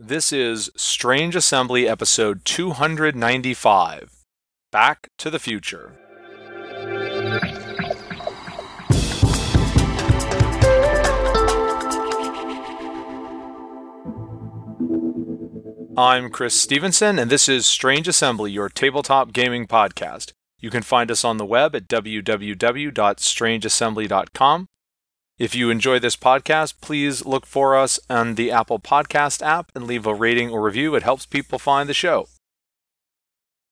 This is Strange Assembly episode 295, Back to the Future. I'm Chris Stevenson, and this is Strange Assembly, your tabletop gaming podcast. You can find us on the web at www.strangeassembly.com. If you enjoy this podcast, please look for us on the Apple Podcast app and leave a rating or review. It helps people find the show.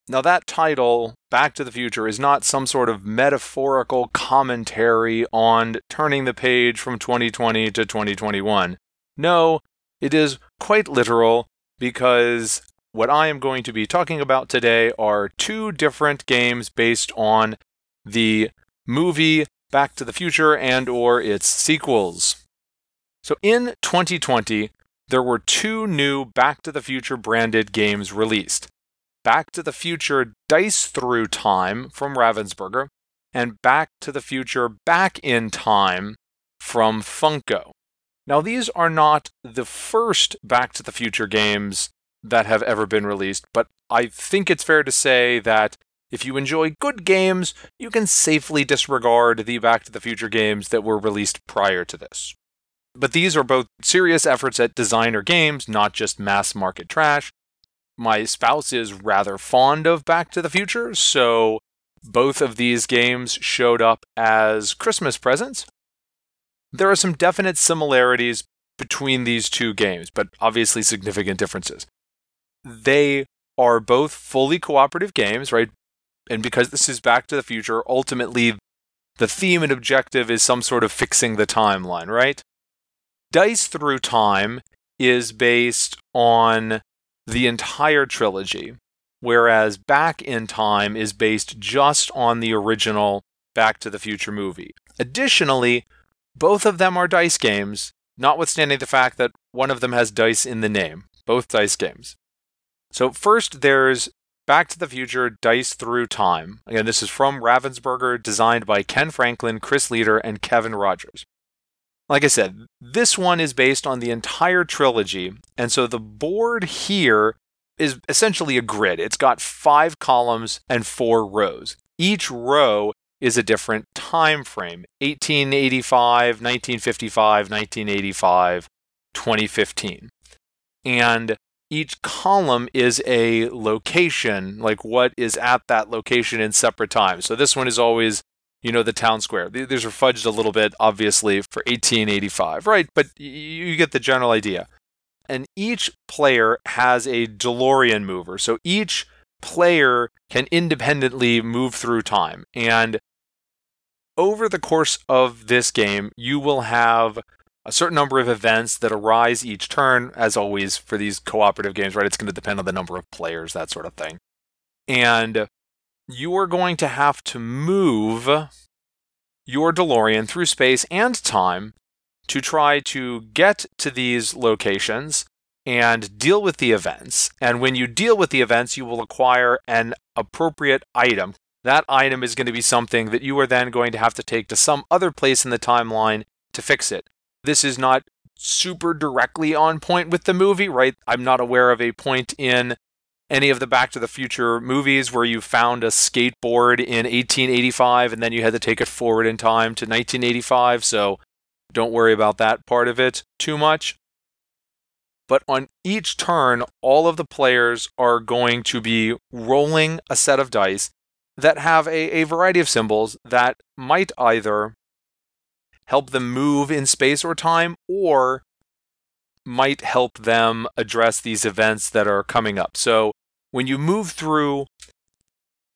Now, that title, Back to the Future, is not some sort of metaphorical commentary on turning the page from 2020 to 2021. No, it is quite literal, because what I am going to be talking about today are two different games based on the movie Back to the Future and or its sequels. So in 2020, there were two new Back to the Future branded games released. Back to the Future Dice Through Time from Ravensburger and Back to the Future Back in Time from Funko. Now, these are not the first Back to the Future games that have ever been released, but I think it's fair to say that if you enjoy good games, you can safely disregard the Back to the Future games that were released prior to this. But these are both serious efforts at designer games, not just mass-market trash. My spouse is rather fond of Back to the Future, so both of these games showed up as Christmas presents. There are some definite similarities between these two games, but obviously significant differences. They are both fully cooperative games, right? And because this is Back to the Future, ultimately the theme and objective is some sort of fixing the timeline, right? Dice Through Time is based on the entire trilogy, whereas Back in Time is based just on the original Back to the Future movie. Additionally, both of them are dice games, notwithstanding the fact that one of them has dice in the name. Both dice games. So first, there's Back to the Future Dice Through Time. Again, this is from Ravensburger, designed by Ken Franklin, Chris Leder, and Kevin Rogers. Like I said, this one is based on the entire trilogy, and so the board here is essentially a grid. It's got 5 columns and 4 rows. Each row is a different time frame: 1885, 1955, 1985, 2015. And each column is a location, like what is at that location in separate times. So this one is always, you know, the town square. These are fudged a little bit, obviously, for 1885, right? But you get the general idea. And each player has a DeLorean mover. So each player can independently move through time. And over the course of this game, you will have a certain number of events that arise each turn, as always for these cooperative games, right? It's going to depend on the number of players, that sort of thing. And you are going to have to move your DeLorean through space and time to try to get to these locations and deal with the events. And when you deal with the events, you will acquire an appropriate item. That item is going to be something that you are then going to have to take to some other place in the timeline to fix it. This is not super directly on point with the movie, right? I'm not aware of a point in any of the Back to the Future movies where you found a skateboard in 1885 and then you had to take it forward in time to 1985, so don't worry about that part of it too much. But on each turn, all of the players are going to be rolling a set of dice that have a variety of symbols that might either help them move in space or time, or might help them address these events that are coming up. So when you move through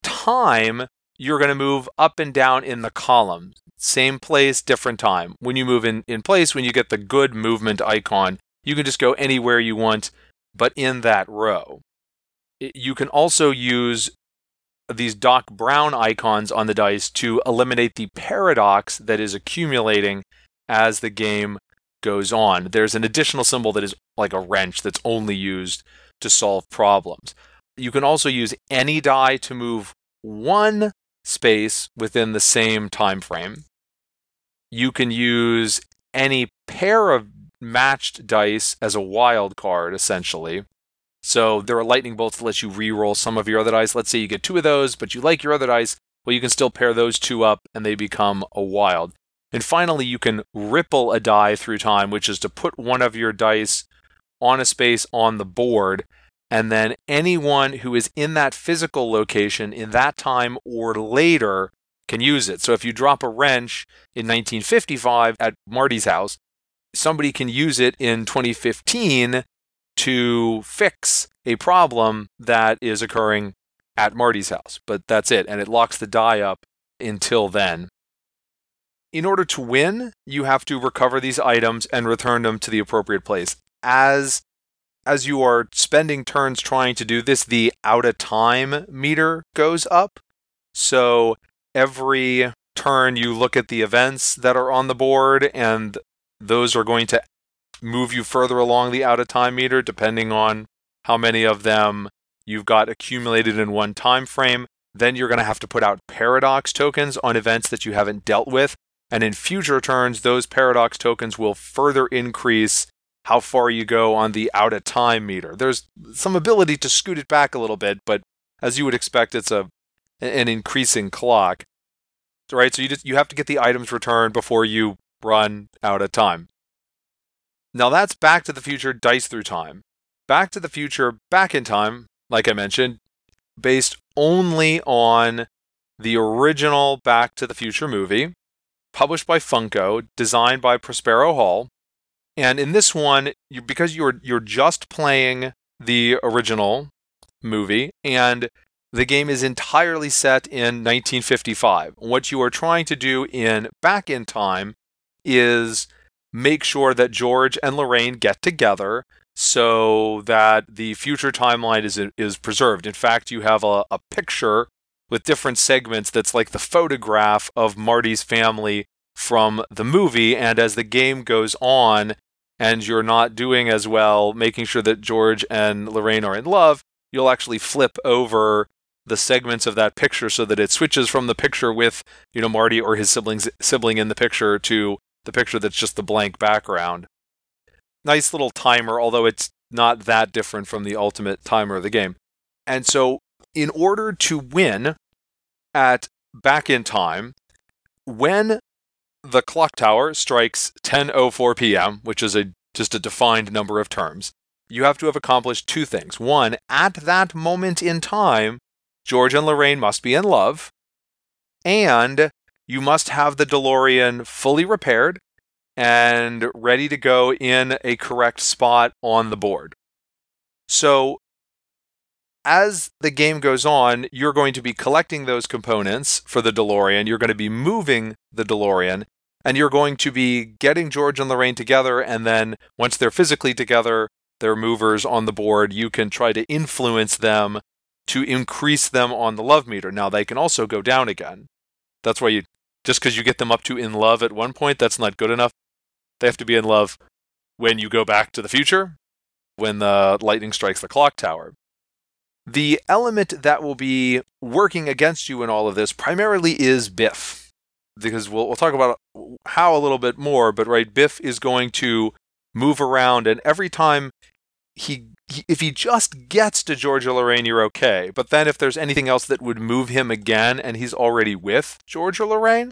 time, you're going to move up and down in the column. Same place, different time. When you move in place, when you get the good movement icon, you can just go anywhere you want, but in that row. You can also use these Doc Brown icons on the dice to eliminate the paradox that is accumulating as the game goes on. There's an additional symbol that is like a wrench that's only used to solve problems. You can also use any die to move one space within the same time frame. You can use any pair of matched dice as a wild card, essentially. So there are lightning bolts that let you re-roll some of your other dice. Let's say you get two of those, but you like your other dice. Well, you can still pair those two up, and they become a wild. And finally, you can ripple a die through time, which is to put one of your dice on a space on the board, and then anyone who is in that physical location in that time or later can use it. So if you drop a wrench in 1955 at Marty's house, somebody can use it in 2015 to fix a problem that is occurring at Marty's house. But that's it, and it locks the die up until then. In order to win, you have to recover these items and return them to the appropriate place. As you are spending turns trying to do this, the out of time meter goes up. So every turn you look at the events that are on the board, and those are going to move you further along the out of time meter, depending on how many of them you've got accumulated in one time frame. Then you're going to have to put out paradox tokens on events that you haven't dealt with. And in future turns, those paradox tokens will further increase how far you go on the out of time meter. There's some ability to scoot it back a little bit, but as you would expect, it's an increasing clock. Right? So you have to get the items returned before you run out of time. Now that's Back to the Future Dice Through Time. Back to the Future Back in Time, like I mentioned, based only on the original Back to the Future movie, published by Funko, designed by Prospero Hall. And in this one, because you're just playing the original movie, and the game is entirely set in 1955. What you are trying to do in Back in Time is make sure that George and Lorraine get together so that the future timeline is preserved. In fact, you have a picture with different segments that's like the photograph of Marty's family from the movie, and as the game goes on and you're not doing as well, making sure that George and Lorraine are in love, you'll actually flip over the segments of that picture so that it switches from the picture with, you know, Marty or his sibling in the picture to the picture that's just the blank background. Nice little timer, although it's not that different from the ultimate timer of the game. And so in order to win at Back in Time, when the clock tower strikes 10:04 p.m., which is just a defined number of turns, you have to have accomplished two things. One, at that moment in time, George and Lorraine must be in love, and you must have the DeLorean fully repaired and ready to go in a correct spot on the board. So as the game goes on, you're going to be collecting those components for the DeLorean, you're going to be moving the DeLorean, and you're going to be getting George and Lorraine together, and then once they're physically together, they're movers on the board, you can try to influence them to increase them on the love meter. Now, they can also go down again. That's why just because you get them up to in love at one point, that's not good enough. They have to be in love when you go back to the future, when the lightning strikes the clock tower. The element that will be working against you in all of this primarily is Biff, because we'll talk about how a little bit more, but right, Biff is going to move around, and every time if he just gets to George or Lorraine, you're okay. But then if there's anything else that would move him again, and he's already with George or Lorraine,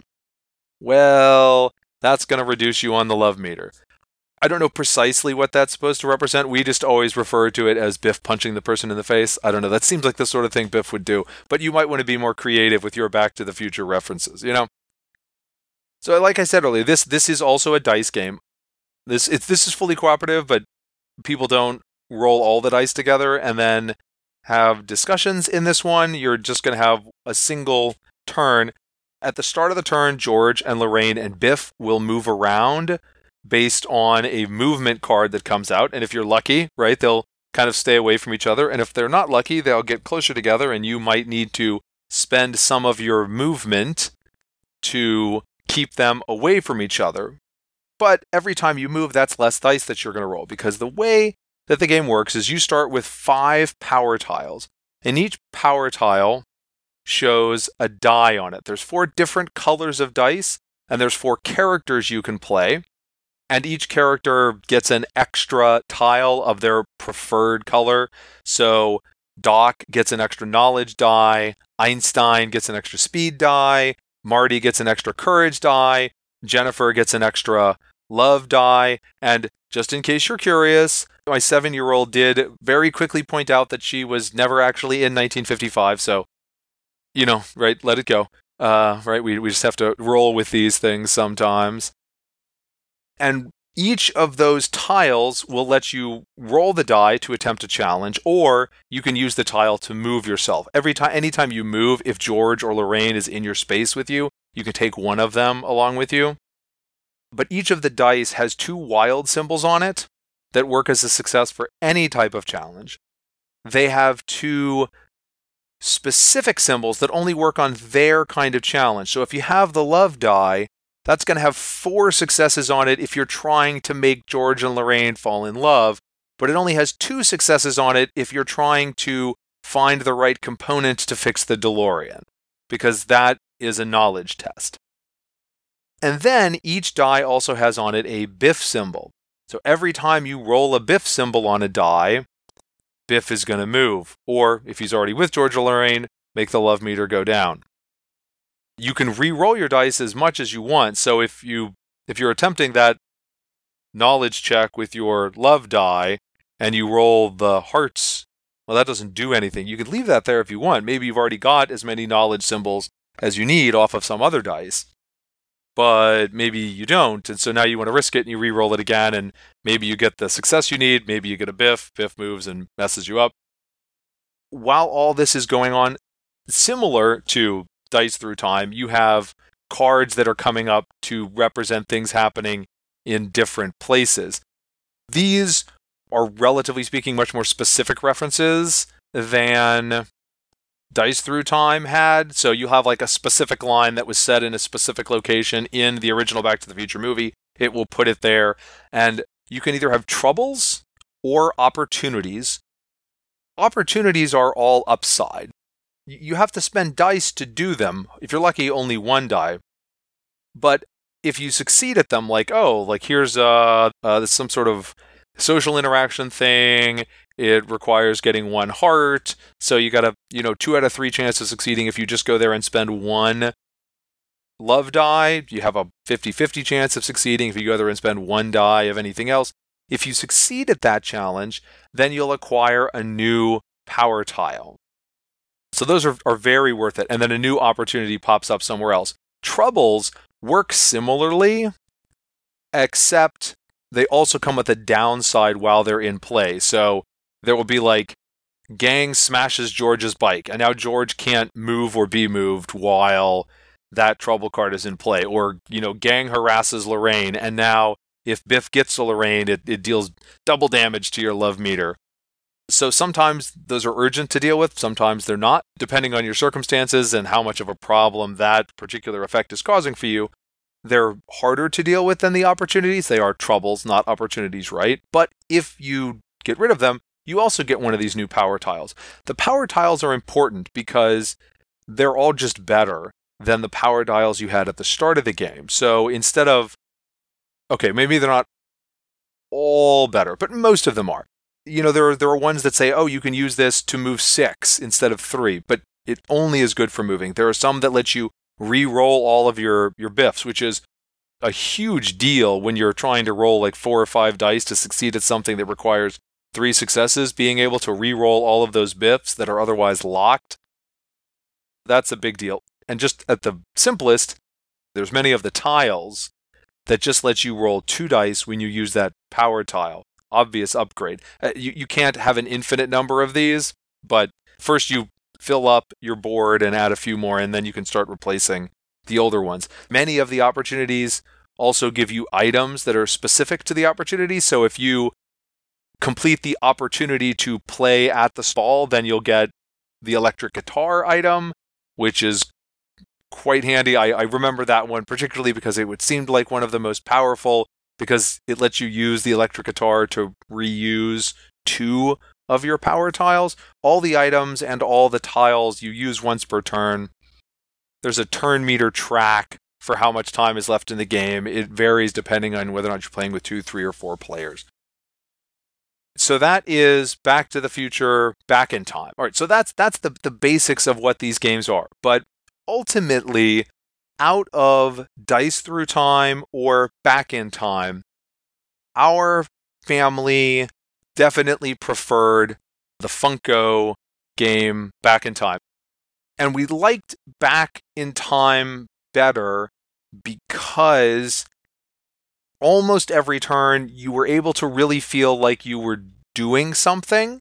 well, that's going to reduce you on the love meter. I don't know precisely what that's supposed to represent. We just always refer to it as Biff punching the person in the face. I don't know. That seems like the sort of thing Biff would do. But you might want to be more creative with your Back to the Future references, you know? So like I said earlier, this is also a dice game. This is fully cooperative, but people don't roll all the dice together and then have discussions in this one. You're just going to have a single turn. At the start of the turn, George and Lorraine and Biff will move around based on a movement card that comes out. And if you're lucky, right, they'll kind of stay away from each other. And if they're not lucky, they'll get closer together, and you might need to spend some of your movement to keep them away from each other. But every time you move, that's less dice that you're going to roll, because the way that the game works is you start with 5 power tiles, and each power tile shows a die on it. There's 4 different colors of dice, and there's 4 characters you can play. And each character gets an extra tile of their preferred color. So Doc gets an extra knowledge die. Einstein gets an extra speed die. Marty gets an extra courage die. Jennifer gets an extra love die. And just in case you're curious, my 7-year-old did very quickly point out that she was never actually in 1955. So, you know, right, let it go. Right, we just have to roll with these things sometimes. And each of those tiles will let you roll the die to attempt a challenge, or you can use the tile to move yourself. Anytime you move, if George or Lorraine is in your space with you, you can take one of them along with you. But each of the dice has 2 wild symbols on it that work as a success for any type of challenge. They have 2 specific symbols that only work on their kind of challenge. So if you have the love die, that's going to have 4 successes on it if you're trying to make George and Lorraine fall in love, but it only has 2 successes on it if you're trying to find the right component to fix the DeLorean, because that is a knowledge test. And then each die also has on it a Biff symbol. So every time you roll a Biff symbol on a die, Biff is going to move, or if he's already with George or Lorraine, make the love meter go down. You can re-roll your dice as much as you want. So if you're attempting that knowledge check with your love die and you roll the hearts, well, that doesn't do anything. You could leave that there if you want. Maybe you've already got as many knowledge symbols as you need off of some other dice, but maybe you don't. And so now you want to risk it and you re-roll it again, and maybe you get the success you need. Maybe you get a Biff. Biff moves and messes you up. While all this is going on, similar to Dice Through Time, you have cards that are coming up to represent things happening in different places. These are, relatively speaking, much more specific references than Dice Through Time had. So you have like a specific line that was set in a specific location in the original Back to the Future movie. It will put it there. And you can either have troubles or opportunities. Opportunities are all upside. You have to spend dice to do them. If you're lucky, only one die. But if you succeed at them, like here's some sort of social interaction thing. It requires getting 1 heart. So you got a 2 out of 3 chance of succeeding. If you just go there and spend 1 love die, you have a 50-50 chance of succeeding. If you go there and spend 1 die of anything else, if you succeed at that challenge, then you'll acquire a new power tile. So those are very worth it. And then a new opportunity pops up somewhere else. Troubles work similarly, except they also come with a downside while they're in play. So there will be like, gang smashes George's bike, and now George can't move or be moved while that trouble card is in play. Or, gang harasses Lorraine, and now if Biff gets to Lorraine, it deals double damage to your love meter. So sometimes those are urgent to deal with, sometimes they're not, depending on your circumstances and how much of a problem that particular effect is causing for you. They're harder to deal with than the opportunities. They are troubles, not opportunities, right? But if you get rid of them, you also get one of these new power tiles. The power tiles are important because they're all just better than the power tiles you had at the start of the game. So instead of, okay, maybe they're not all better, but most of them are. There are ones that say, oh, you can use this to move 6 instead of 3, but it only is good for moving. There are some that let you re-roll all of your biffs, which is a huge deal when you're trying to roll like 4 or 5 dice to succeed at something that requires 3 successes. Being able to re-roll all of those biffs that are otherwise locked, that's a big deal. And just at the simplest, there's many of the tiles that just let you roll 2 dice when you use that power tile. Obvious upgrade. You can't have an infinite number of these, but first you fill up your board and add a few more, and then you can start replacing the older ones. Many of the opportunities also give you items that are specific to the opportunity. So if you complete the opportunity to play at the stall, then you'll get the electric guitar item, which is quite handy. I remember that one particularly because it seemed like one of the most powerful, because it lets you use the electric guitar to reuse 2 of your power tiles. All the items and all the tiles you use once per turn. There's a turn meter track for how much time is left in the game. It varies depending on whether or not you're playing with 2, 3, or 4 players. So that is Back to the Future, Back in Time. All right, so that's the basics of what these games are. But ultimately, out of Dice Through Time or Back in Time, our family definitely preferred the Funko game Back in Time. And we liked Back in Time better because almost every turn, you were able to really feel like you were doing something.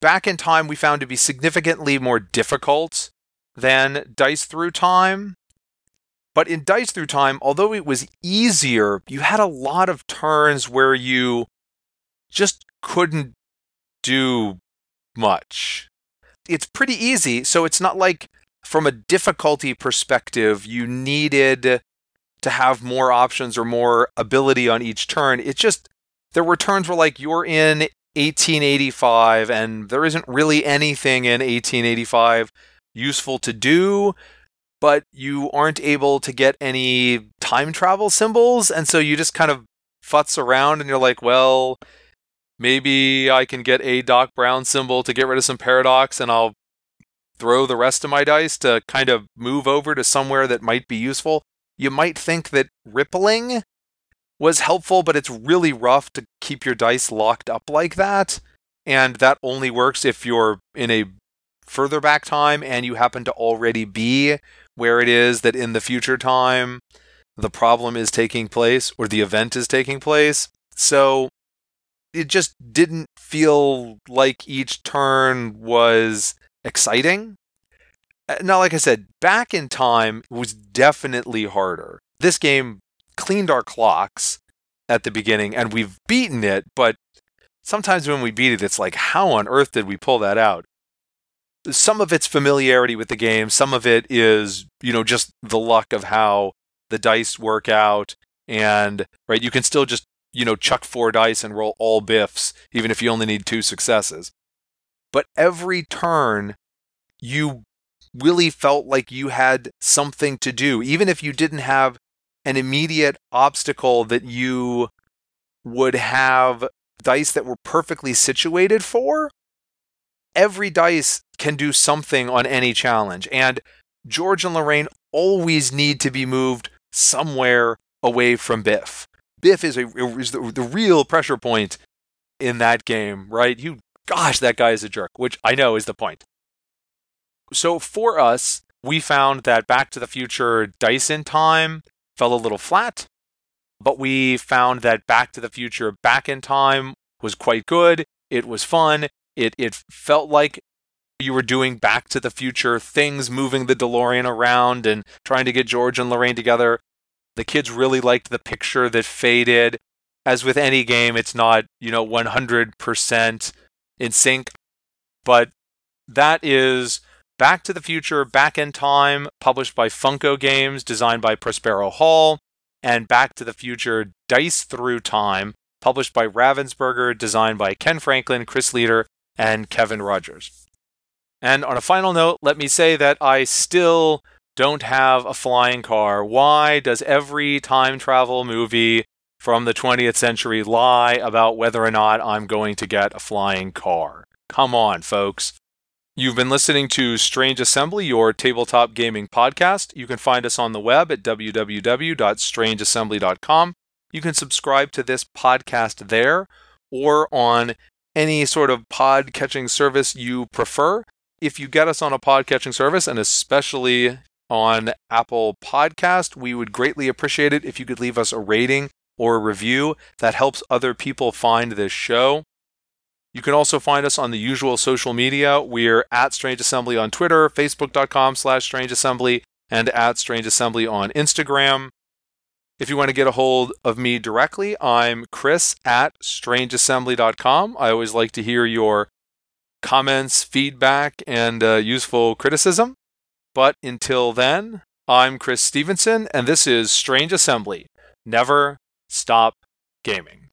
Back in Time, we found to be significantly more difficult than Dice Through Time. But in Dice Through Time, although it was easier, you had a lot of turns where you just couldn't do much. It's pretty easy, so it's not like, from a difficulty perspective, you needed to have more options or more ability on each turn. It's just, there were turns where, like, you're in 1885 and there isn't really anything in 1885 useful to do, but you aren't able to get any time travel symbols, and so you just kind of futz around and you're like, well, maybe I can get a Doc Brown symbol to get rid of some paradox and I'll throw the rest of my dice to kind of move over to somewhere that might be useful. You might think that rippling was helpful, but it's really rough to keep your dice locked up like that. And that only works if you're in a further back time and you happen to already be where it is that in the future time the problem is taking place or the event is taking place. So it just didn't feel like each turn was exciting. Now, like I said, Back in Time was definitely harder. This game cleaned our clocks at the beginning, and we've beaten it, but sometimes when we beat it, it's like, how on earth did we pull that out? Some of it's familiarity with the game. Some of it is, just the luck of how the dice work out. And, right, you can still just, chuck 4 dice and roll all biffs, even if you only need 2 successes. But every turn, you really felt like you had something to do, even if you didn't have an immediate obstacle that you would have dice that were perfectly situated for. Every dice can do something on any challenge, and George and Lorraine always need to be moved somewhere away from Biff. Biff is the real pressure point in that game, right? Gosh, that guy is a jerk, which I know is the point. So for us, we found that Back to the Future Dice in Time fell a little flat, but we found that Back to the Future Back in Time was quite good. It was fun. It felt like you were doing Back to the Future things, moving the DeLorean around and trying to get George and Lorraine together. The kids really liked the picture that faded. As with any game, it's not, 100% in sync, but that is Back to the Future, Back in Time, published by Funko Games, designed by Prospero Hall, and Back to the Future, Dice Through Time, published by Ravensburger, designed by Ken Franklin, Chris Leder, and Kevin Rogers. And on a final note, let me say that I still don't have a flying car. Why does every time travel movie from the 20th century lie about whether or not I'm going to get a flying car? Come on, folks. You've been listening to Strange Assembly, your tabletop gaming podcast. You can find us on the web at www.strangeassembly.com. You can subscribe to this podcast there or on any sort of pod-catching service you prefer. If you get us on a pod-catching service, and especially on Apple Podcast, we would greatly appreciate it if you could leave us a rating or a review. That helps other people find this show. You can also find us on the usual social media. We're at Strange Assembly on Twitter, facebook.com/Strange Assembly, and at Strange Assembly on Instagram. If you want to get a hold of me directly, I'm chris@strangeassembly.com. I always like to hear your comments, feedback, and useful criticism. But until then, I'm Chris Stevenson, and this is Strange Assembly. Never stop gaming.